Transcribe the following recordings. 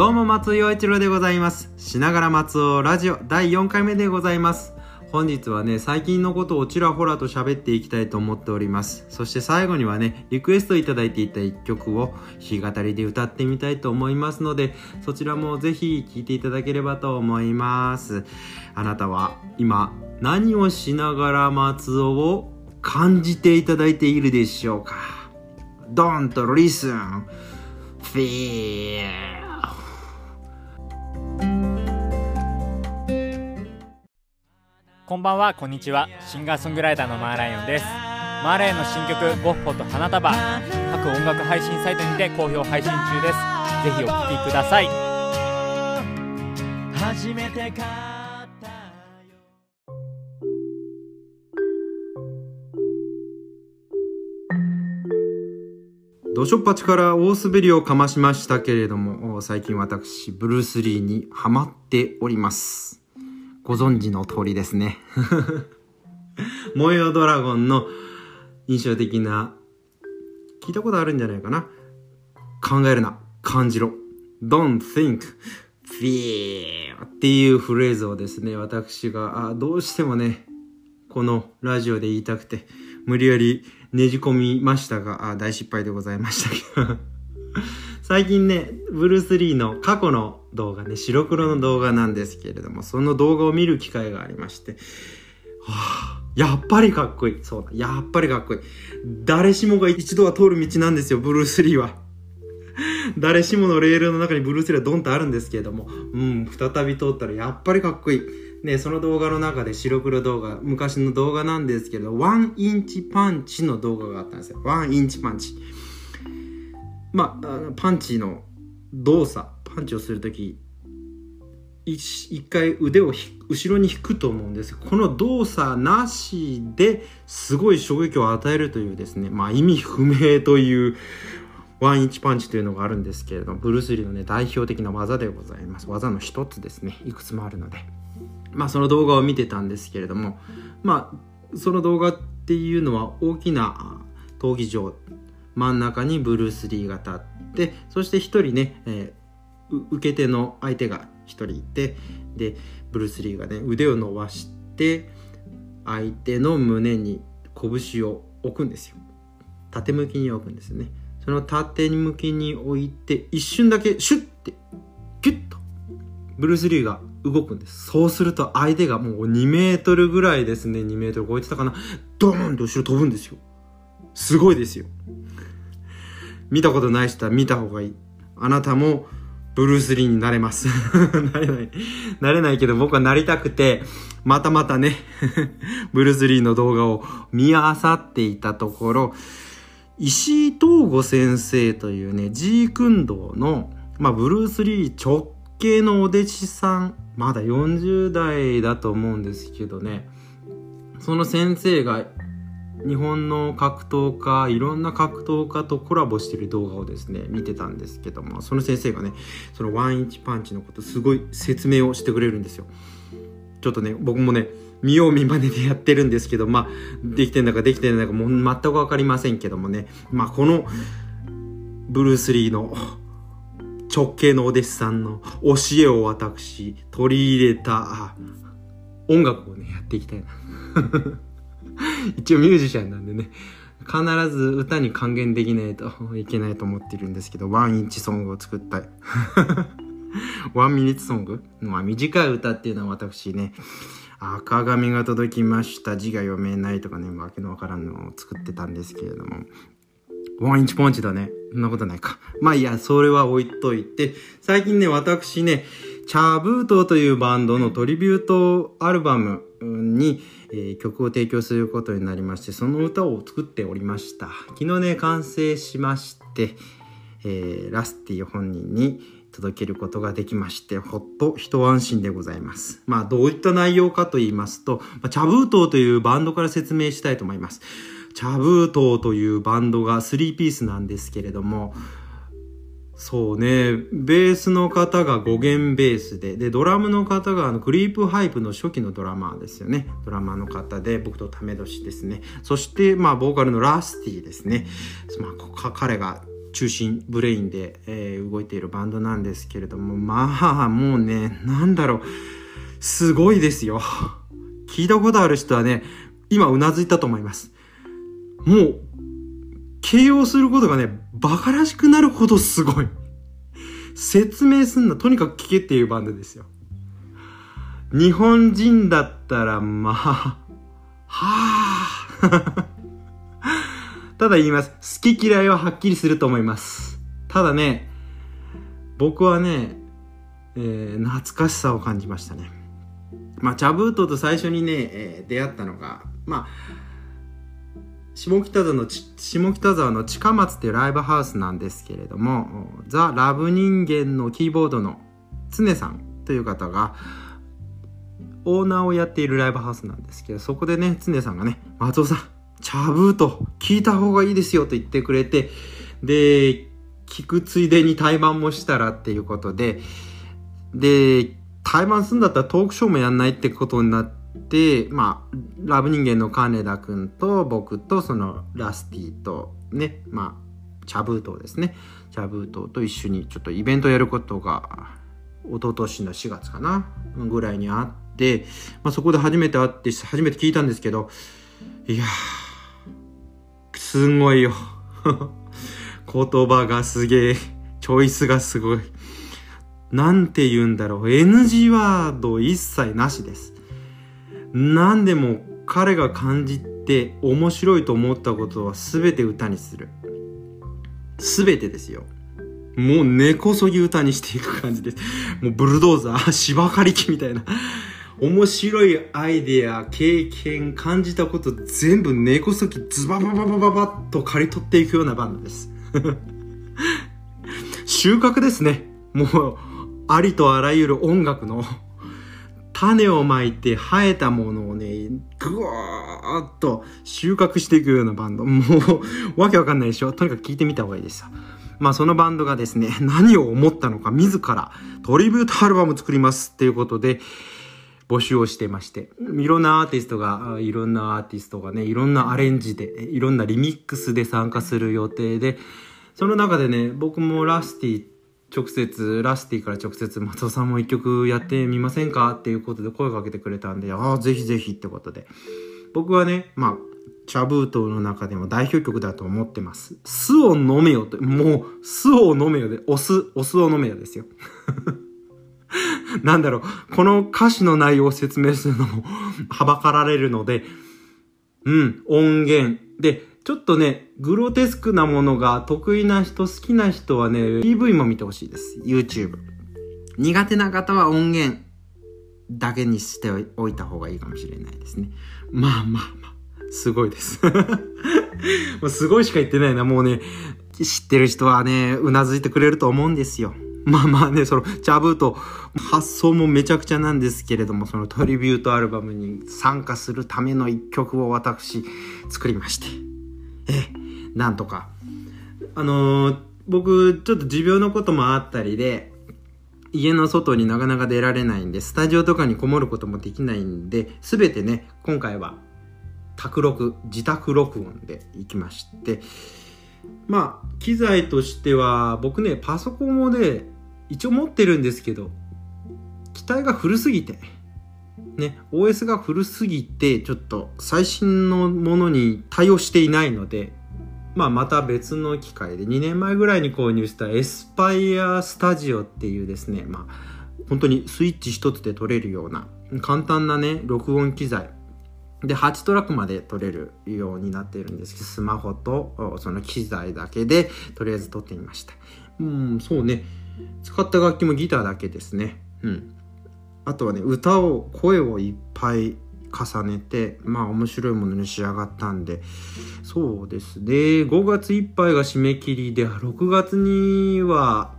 どうも松尾陽一郎でございます。しながら松尾ラジオ第4回目でございます。本日はね、最近のことをちらほらと喋っていきたいと思っております。そして最後にはね、リクエストいただいていた一曲を弾き語りで歌ってみたいと思いますので、そちらもぜひ聴いていただければと思います。あなたは今何をしながら松尾を感じていただいているでしょうか。ドーンとlisten feel。こんばんは、こんにちは。シンガーソングライターのマーライオンです。マーライオンの新曲ゴッホと花束、各音楽配信サイトにて好評配信中です。ぜひお聴きください。初めて買ったよ。ドショッパチから大滑りをかましましたけれども、最近私ブルース・リーにハマっております。ご存知の通りですね「燃えよドラゴン」の印象的な、聞いたことあるんじゃないかな。考えるな、感じろ、 Don't think, feel っていうフレーズをですね、私がどうしてもね、このラジオで言いたくて無理やりねじ込みましたが、大失敗でございましたけど最近ね、ブルース・リーの過去の動画ね、白黒の動画なんですけれども、その動画を見る機会がありまして、はあ、やっぱりかっこいい。そうだ、やっぱりかっこいい。誰しもが一度は通る道なんですよ、ブルース・リーは。誰しものレールの中にブルース・リーはドンとあるんですけれども、再び通ったらやっぱりかっこいい。ね、その動画の中で、白黒動画、昔の動画なんですけれど、ワンインチパンチの動画があったんですよ。ワンインチパンチ。まあ、パンチの動作、パンチをするとき一回腕を後ろに引くと思うんです。この動作なしですごい衝撃を与えるというですね、まあ、意味不明というワンインチパンチというのがあるんですけれども、ブルース・リーのね、代表的な技でございます。技の一つですね。いくつもあるので、まあ、その動画を見てたんですけれども、まあ、その動画っていうのは大きな闘技場、真ん中にブルース・リーが立って、そして1人ね、受け手の相手が1人いて、でブルース・リーがね、腕を伸ばして相手の胸に拳を置くんですよ。縦向きに置くんですよね。その縦向きに置いて、一瞬だけシュッてギュッとブルース・リーが動くんです。そうすると相手がもう2メートルぐらいですね、2メートル超えてたかな、ドーンと後ろ飛ぶんですよ。すごいですよ。見たことない人は見た方がいい。あなたもブルース・リーになれます。なれないけど、僕はなりたくて、またまたねブルース・リーの動画を見あさっていたところ、石井東吾先生というね、ジークンドーの、まあ、ブルース・リー直系のお弟子さん、まだ40代だと思うんですけどね、その先生が日本の格闘家、いろんな格闘家とコラボしてる動画をですね、見てたんですけども、その先生がね、そのワンインチパンチのことすごい説明をしてくれるんですよ。ちょっとね、僕もね、見よう見まねでやってるんですけど、まあできてんだかできてないかもう全く分かりませんけどもね、まあこのブルース・リーの直系のお弟子さんの教えを私取り入れた音楽をね、やっていきたいな一応ミュージシャンなんでね、必ず歌に還元できないといけないと思ってるんですけど、ワンインチソングを作ったいワンミニッツソング、まあ、短い歌っていうのは私ね、赤髪が届きました、字が読めないとかね、わけのわからんのを作ってたんですけれども、ワンインチパンチだね、そんなことないか。まあいいや、それは置いといて、最近ね、私ね、チャーブートというバンドのトリビュートアルバムに、曲を提供することになりまして、その歌を作っておりました。昨日ね、完成しまして、ラスティ本人に届けることができまして、ほっと一安心でございます。まあどういった内容かと言いますと、チャブートというバンドから説明したいと思います。チャブートというバンドが3ピースなんですけれども、そうね、ベースの方が5弦ベースで、ドラムの方がクリープハイプの初期のドラマーですよね。ドラマーの方で、僕とため年ですね。そしてまあボーカルのラスティですね。まあ、彼が中心ブレインで、動いているバンドなんですけれども、まあもうね、なんだろう、すごいですよ。聞いたことある人はね、今うなずいたと思います。もう形容することがね、バカらしくなるほどすごい。説明すんな、とにかく聴けっていうバンドですよ。日本人だったらまあはあただ言います、好き嫌いははっきりすると思います。ただね、僕はね、懐かしさを感じましたね。まあチャブートと最初にね、出会ったのが、まあ下北沢の近松っていうライブハウスなんですけれども、ザ・ラブ人間のキーボードの常さんという方がオーナーをやっているライブハウスなんですけど、そこでね、常さんがね、松尾さん、チャブート聞いた方がいいですよと言ってくれて、で聞くついでに対バンもしたらっていうことで、で対バンするんだったらトークショーもやんないってことになって、で、まあ、ラブ人間の金田くんと僕とそのラスティとね、まあ、チャブートですね。チャブートと一緒にちょっとイベントやることが、一昨年の4月かなぐらいにあって、まあ、そこで初めて会って、初めて聞いたんですけど、いやー、すごいよ。言葉がすげえ、チョイスがすごい。なんて言うんだろう、NG ワード一切なしです。何でも彼が感じて面白いと思ったことは全て歌にする。全てですよ。もう根こそぎ歌にしていく感じです。もうブルドーザー、芝刈り機みたいな。面白いアイデア、経験、感じたこと全部根こそぎズババババババッと刈り取っていくようなバンドです。収穫ですね。もうありとあらゆる音楽の種をまいて生えたものをね、ぐわーっと収穫していくようなバンド。もうわけわかんないでしょ。とにかく聞いてみた方がいいです。まあそのバンドがですね、何を思ったのか自らトリビュートアルバム作りますっていうことで募集をしてまして、いろんなアーティストがね、いろんなアレンジで、いろんなリミックスで参加する予定で、その中でね、僕もラスティから直接松尾さんも一曲やってみませんかっていうことで声かけてくれたんで、ああぜひぜひってことで、僕はね、まあチャブートの中でも代表曲だと思ってます。酢を飲めよと、もう酢を飲めよで、お酢を飲めよですよ。なんだろう、この歌詞の内容を説明するのもはばかられるので、音源でちょっとね、グロテスクなものが得意な人、好きな人はね、PV も見てほしいです。YouTube。苦手な方は音源だけにしておいた方がいいかもしれないですね。まあまあまあ、すごいです。もうすごいしか言ってないな。もうね、知ってる人はね、うなずいてくれると思うんですよ。まあまあね、そのチャブート発想もめちゃくちゃなんですけれども、そのトリビュートアルバムに参加するための一曲を私作りまして。なんとか僕ちょっと持病のこともあったりで、家の外になかなか出られないんで、スタジオとかにこもることもできないんで、全てね、今回は宅録、自宅録音でいきまして、まあ機材としては僕ね、パソコンをね一応持ってるんですけど、機体が古すぎてね、OS が古すぎてちょっと最新のものに対応していないので、まあ、また別の機械で2年前ぐらいに購入したエスパイアスタジオっていうですね、まあ、本当にスイッチ一つで撮れるような簡単なね録音機材で8トラックまで撮れるようになっているんですけど、スマホとその機材だけでとりあえず撮ってみました。そうね、使った楽器もギターだけですね。あとはね、声をいっぱい重ねて、まあ面白いものに仕上がったんで、そうですね、5月いっぱいが締め切りで、6月には、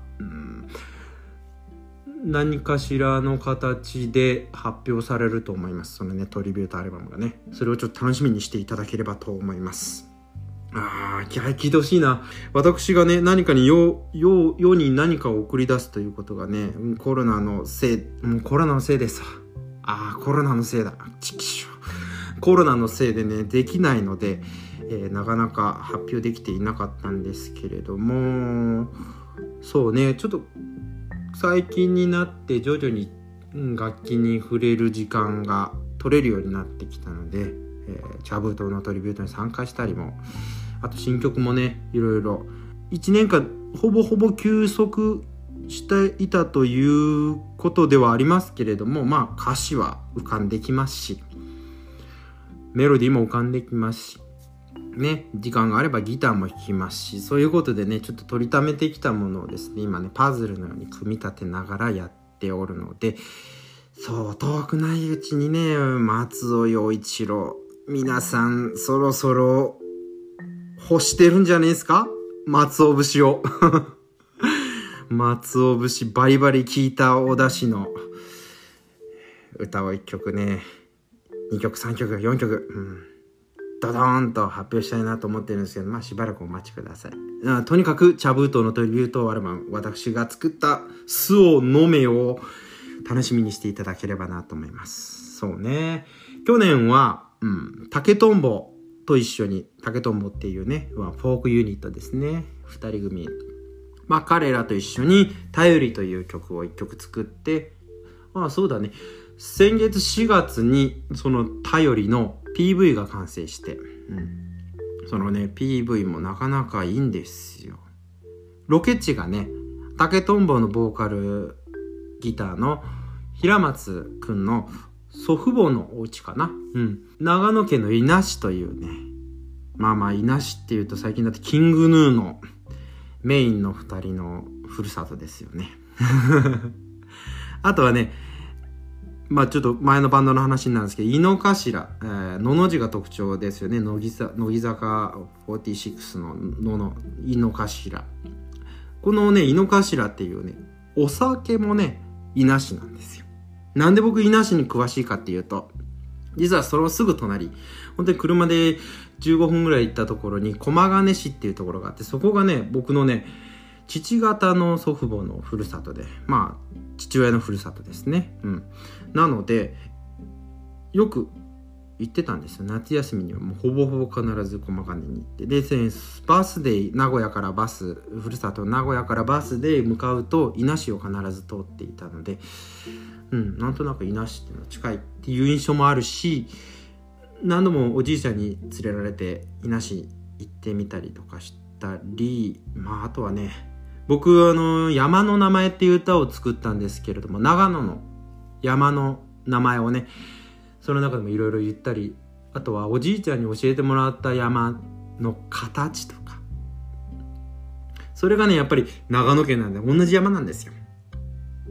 何かしらの形で発表されると思います。そのね、トリビュートアルバムがね、それをちょっと楽しみにしていただければと思います。聞いてほしいな。私がね、何かに世に何かを送り出すということがね、コロナのせいでね、できないので、なかなか発表できていなかったんですけれども、そうね、ちょっと最近になって徐々に楽器に触れる時間が取れるようになってきたので、チャブ島のトリビュートに参加したりも、あと新曲もね、いろいろ1年間ほぼほぼ休息していたということではありますけれども、まあ歌詞は浮かんできますし、メロディーも浮かんできますしね、時間があればギターも弾きますし、そういうことでね、ちょっと取りためてきたものをですね、今ねパズルのように組み立てながらやっておるので、そう遠くないうちにね、松尾陽一郎皆さんそろそろ欲してるんじゃないですか、松尾節を松尾節バリバリ効いたお出汁の歌を1曲ね、2曲3曲4曲、ドドーンと発表したいなと思ってるんですけど、まあしばらくお待ちください。とにかくチャブ島のトリビュートアルバム、私が作った酢を飲めを楽しみにしていただければなと思います。そうね、去年は、竹とんぼと一緒に、竹とんぼっていうねフォークユニットですね、2人組、まあ彼らと一緒に頼りという曲を1曲作って、ああそうだね、先月4月にその頼りの PV が完成して、そのね PV もなかなかいいんですよ。ロケ地がね、竹とんぼのボーカルギターの平松くんの祖父母のお家かな、長野県の伊那市というね、まあ伊那市っていうと最近だってキングヌーのメインの2人のふるさとですよねあとはね、まあちょっと前のバンドの話なんですけど、井の頭、のの字が特徴ですよね。乃木坂46の井の頭、このね井の頭っていうねお酒もね伊那市なんですよ。なんで僕伊那市に詳しいかっていうと、実はそのすぐ隣、本当に車で15分ぐらい行ったところに駒ヶ根市っていうところがあって、そこがね僕のね父方の祖父母のふるさとで、まあ父親のふるさとですね、なのでよく行ってたんですよ。夏休みにはもうほぼほぼ必ず駒ヶ根に行って、でバスでふるさと名古屋からバスで向かうと伊那市を必ず通っていたので、なんとなく伊那市っていうのは近いっていう印象もあるし、何度もおじいちゃんに連れられて伊那市行ってみたりとかしたり、まああとはね、僕山の名前っていう歌を作ったんですけれども、長野の山の名前をねその中でもいろいろ言ったり、あとはおじいちゃんに教えてもらった山の形とか、それがねやっぱり長野県なんで同じ山なんですよ。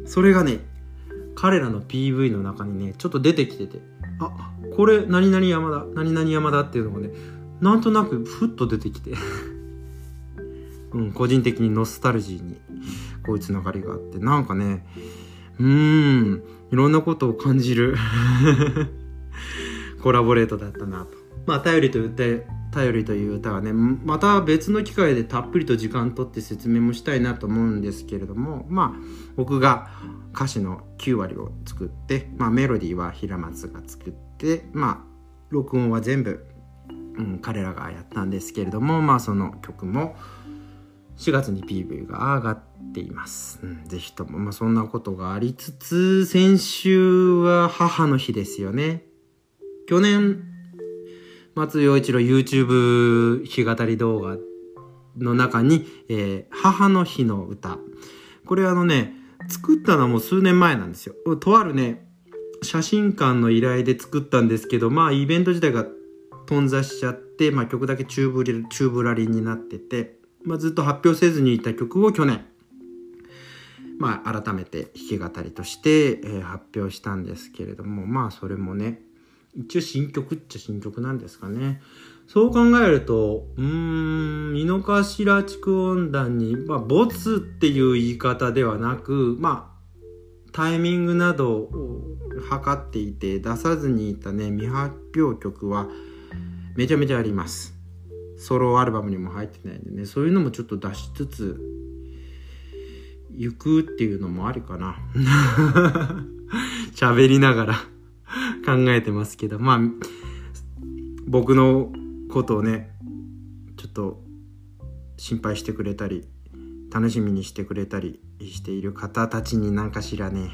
それがね彼らの PV の中にねちょっと出てきてて、あ、これ何々山だ何々山だっていうのがねなんとなくふっと出てきて個人的にノスタルジーにこういうつながりがあって、なんかねいろんなことを感じるコラボレートだったなと。まあ頼りという歌はね、また別の機会でたっぷりと時間取って説明もしたいなと思うんですけれども、まあ僕が歌詞の9割を作って、メロディーは平松が作って、録音は全部、彼らがやったんですけれども、その曲も4月に PV が上がっています。ぜひとも、そんなことがありつつ、先週は母の日ですよね。去年、松陽一郎 YouTube 弾き語り動画の中に、母の日の歌。これ作ったのはもう数年前なんですよ。とあるね、写真館の依頼で作ったんですけど、イベント自体が頓挫しちゃって、曲だけチューブラリンになってて、ずっと発表せずにいた曲を去年、改めて弾き語りとして、発表したんですけれども、それもね一応新曲っちゃ新曲なんですかね。そう考えると井の頭蓄音団に、没っていう言い方ではなく、タイミングなどを測っていて出さずにいたね未発表曲はめちゃめちゃあります。ソロアルバムにも入ってないんでね、そういうのもちょっと出しつつ行くっていうのもありかな喋りながら考えてますけど、僕のことをねっと心配してくれたり楽しみにしてくれたりしている方たちに何かしらね、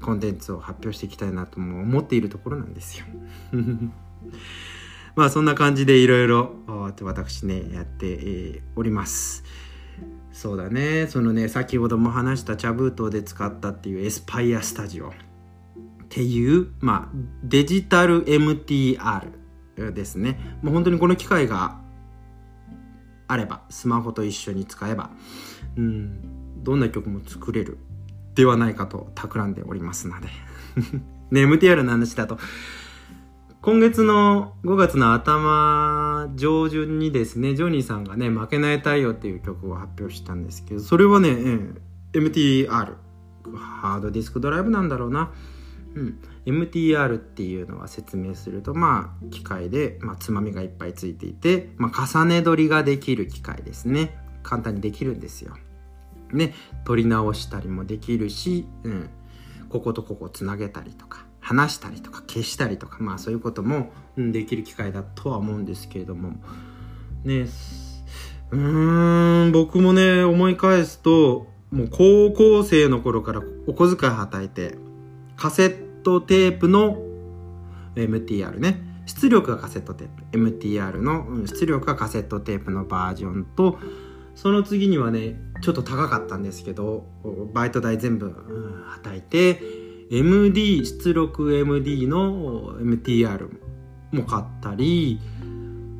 コンテンツを発表していきたいなとも思っているところなんですよまあそんな感じでいろいろ私ねやっております。そうだね、そのね先ほども話した茶封筒で使ったっていうエスパイアスタジオっていう、まあ、デジタル MTR ですね。もう本当にこの機械があればスマホと一緒に使えば、どんな曲も作れるではないかと企んでおりますのでね、MTR の話だと今月の5月の頭上旬にですね、ジョニーさんがね負けない太陽っていう曲を発表したんですけど、それはね MTR ハードディスクドライブなんだろうな、MTR っていうのは説明すると、まあ機械で、つまみがいっぱいついていて、重ね取りができる機械ですね。簡単にできるんですよね、取り直したりもできるし、こことここをつなげたりとか離したりとか消したりとか、そういうこともできる機会だとは思うんですけれどもね、僕もね思い返すともう高校生の頃からお小遣いはたいてカセットテープの MTR ね、出力がカセットテープ MTR の出力がカセットテープのバージョンと、その次にはねちょっと高かったんですけどバイト代全部はたいて MD 出力 MD の MTR も買ったり、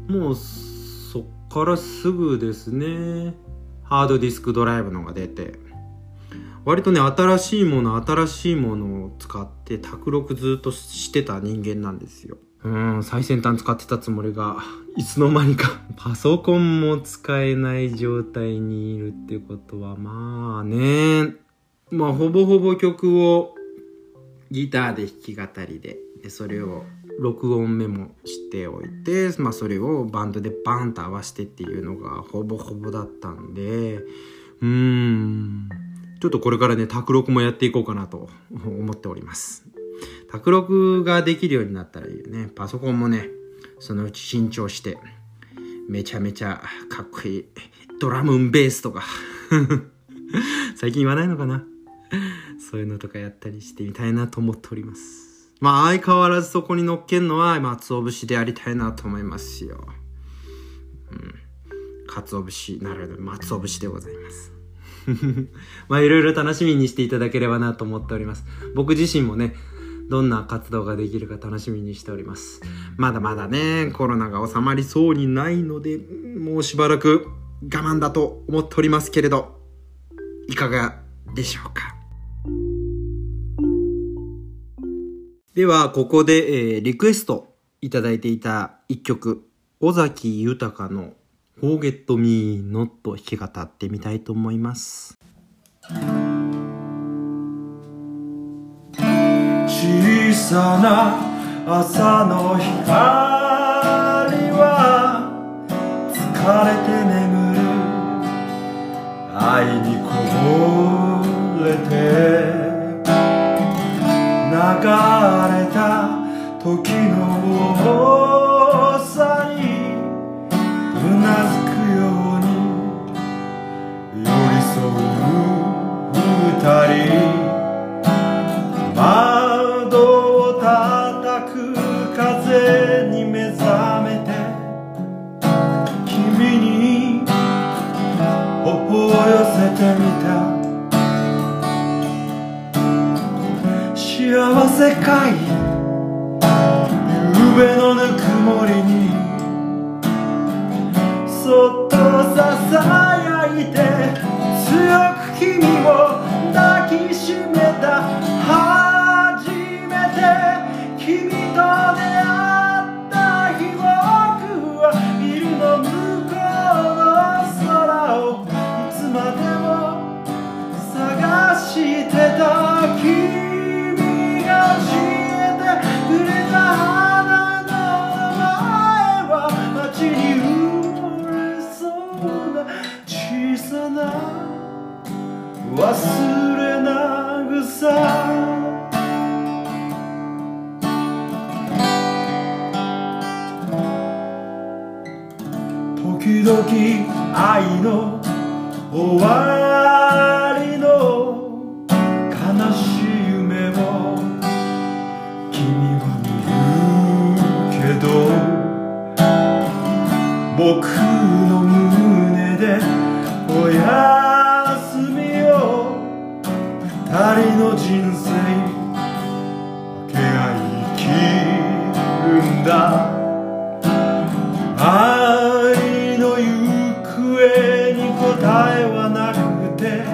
もうそっからすぐですねハードディスクドライブのが出て、割とね新しいものを使って卓録ずっとしてた人間なんですよ。最先端使ってたつもりがいつの間にかパソコンも使えない状態にいるってことは、まあね、ほぼほぼ曲をギターで弾き語り でそれを録音メモしておいて、それをバンドでバンと合わせてっていうのがほぼほぼだったんで、ちょっとこれからね卓録もやっていこうかなと思っております。卓録ができるようになったらいいよね。パソコンもねそのうち新調してめちゃめちゃかっこいいドラムンベースとか最近言わないのかな、そういうのとかやったりしてみたいなと思っております。相変わらずそこに乗っけんのは松尾節でやりたいなと思いますよ。鰹節ならぬ松尾節でございますいろいろ楽しみにしていただければなと思っております。僕自身もねどんな活動ができるか楽しみにしております。まだまだねコロナが収まりそうにないのでもうしばらく我慢だと思っておりますけれど、いかがでしょうか。ではここで、リクエストいただいていた一曲、尾崎豊の Forget me not 弾き語ってみたいと思います。小さな朝の光は疲れて眠る愛にこぼれて流れた時の多さにうなずくように寄り添う二人、世界ゆうべのぬくもりにそっとささやいて強く君を抱きしめた、初めて君と出会った日、僕はビルの向こうの空をいつまでも探してた、君忘れなぐさ。時々愛の終わりの悲しい夢を君は見るけど、僕の胸でおやすみを二人の人生分け合い生きるんだ。愛の行方に答えはなくて、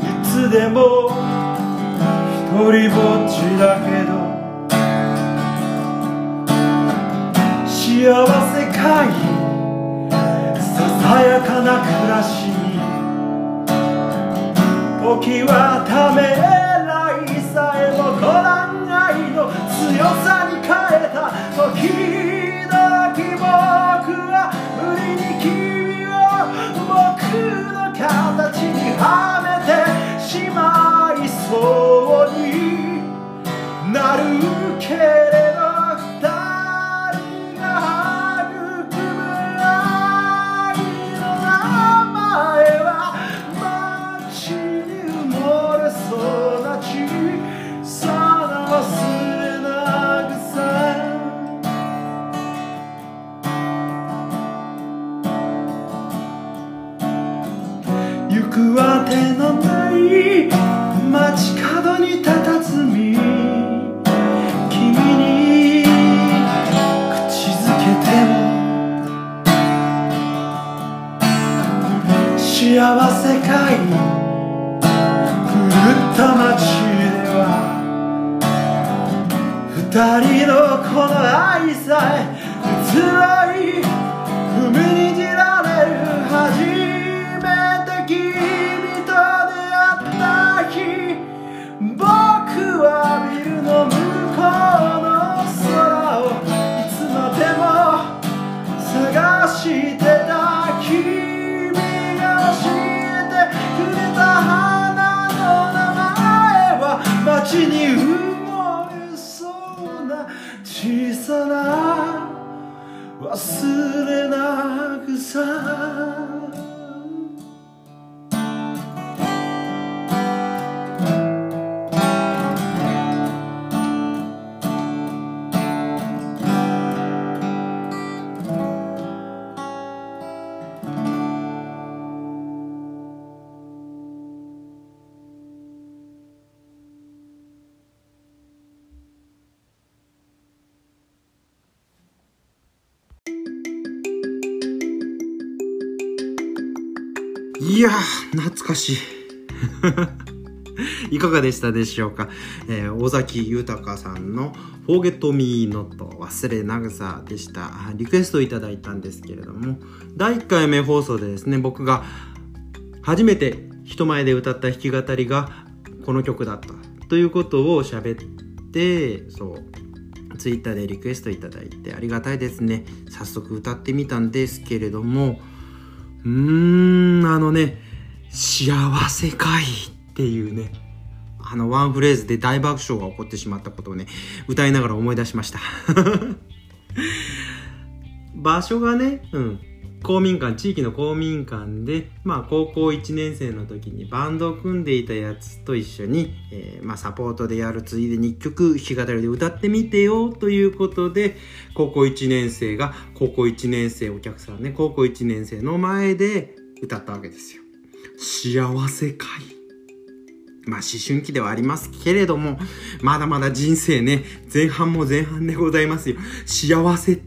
いつでも一人ぼっちだけど、幸せかいささやかな暮らしに、時はためらいさえもこらん愛の強さに変えた時、なるけれど二人が育む愛の名前は街に埋もれそうな小さな忘れなくさ、行くあてのない街角に佇み、幸せかい狂った街では二人のこの愛さえ移ろい踏みにじられる、初めて君と出会った日、僕はビルの向こうの空をいつまでも探してた君、街に埋もれそうな小さな忘れなくさ、いやー懐かしいいかがでしたでしょうか。尾崎豊さんの「Forget me not 忘れなぐさ」でした。リクエストいただいたんですけれども、第1回目放送でですね、僕が初めて人前で歌った弾き語りがこの曲だったということを喋って、そうツイッターでリクエストいただいてありがたいですね。早速歌ってみたんですけれども、幸せかいっていうね、あのワンフレーズで大爆笑が起こってしまったことをね、歌いながら思い出しました。場所がね、公民館、地域の公民館で、高校1年生の時にバンドを組んでいたやつと一緒に、サポートでやるついでに一曲弾き語りで歌ってみてよということで、高校1年生が高校1年生お客さんね、高校1年生の前で歌ったわけですよ。幸せかい。思春期ではありますけれども、まだまだ人生ね、前半も前半でございますよ。幸せ。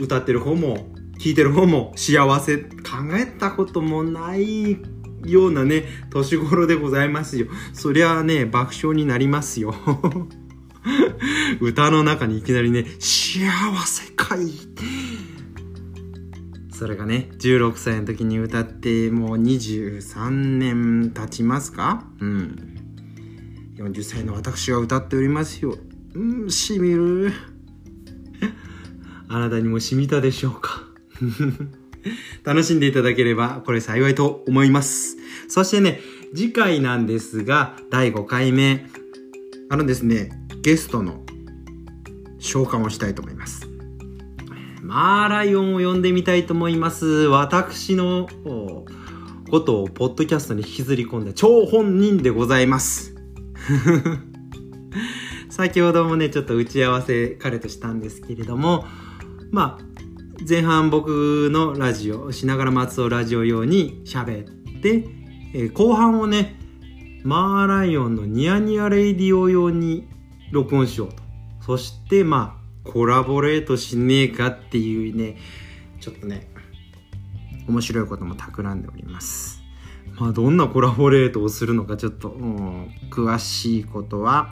歌ってる方も聴いてる方も幸せ、考えたこともないようなね年頃でございますよ。そりゃあね、爆笑になりますよ。歌の中にいきなりね、幸せかい、それがね16歳の時に歌って、もう23年経ちますか。40歳の私が歌っておりますよ。しみる。あなたにもしみたでしょうか。楽しんでいただければこれ幸いと思います。そしてね、次回なんですが、第5回目ですね、ゲストの召喚をしたいと思います。ライオンを呼んでみたいと思います。私のことをポッドキャストに引きずり込んだ張本人でございます。先ほどもねちょっと打ち合わせ彼としたんですけれども、まあ前半僕のラジオしながら松尾ラジオ用に喋って、後半をねマーライオンのニヤニヤレイディオ用に録音しようと。そしてまあコラボレートしねえかっていうねちょっとね面白いことも企んでおります。まあどんなコラボレートをするのかちょっと、詳しいことは、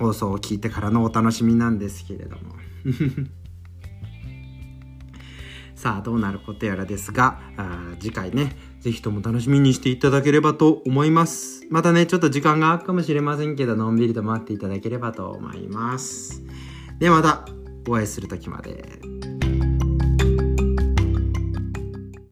放送を聞いてからのお楽しみなんですけれどもさあどうなることやらですが、次回ねぜひとも楽しみにしていただければと思います。またねちょっと時間が空くかもしれませんけどのんびりと待っていただければと思います。ではまたお会いする時まで。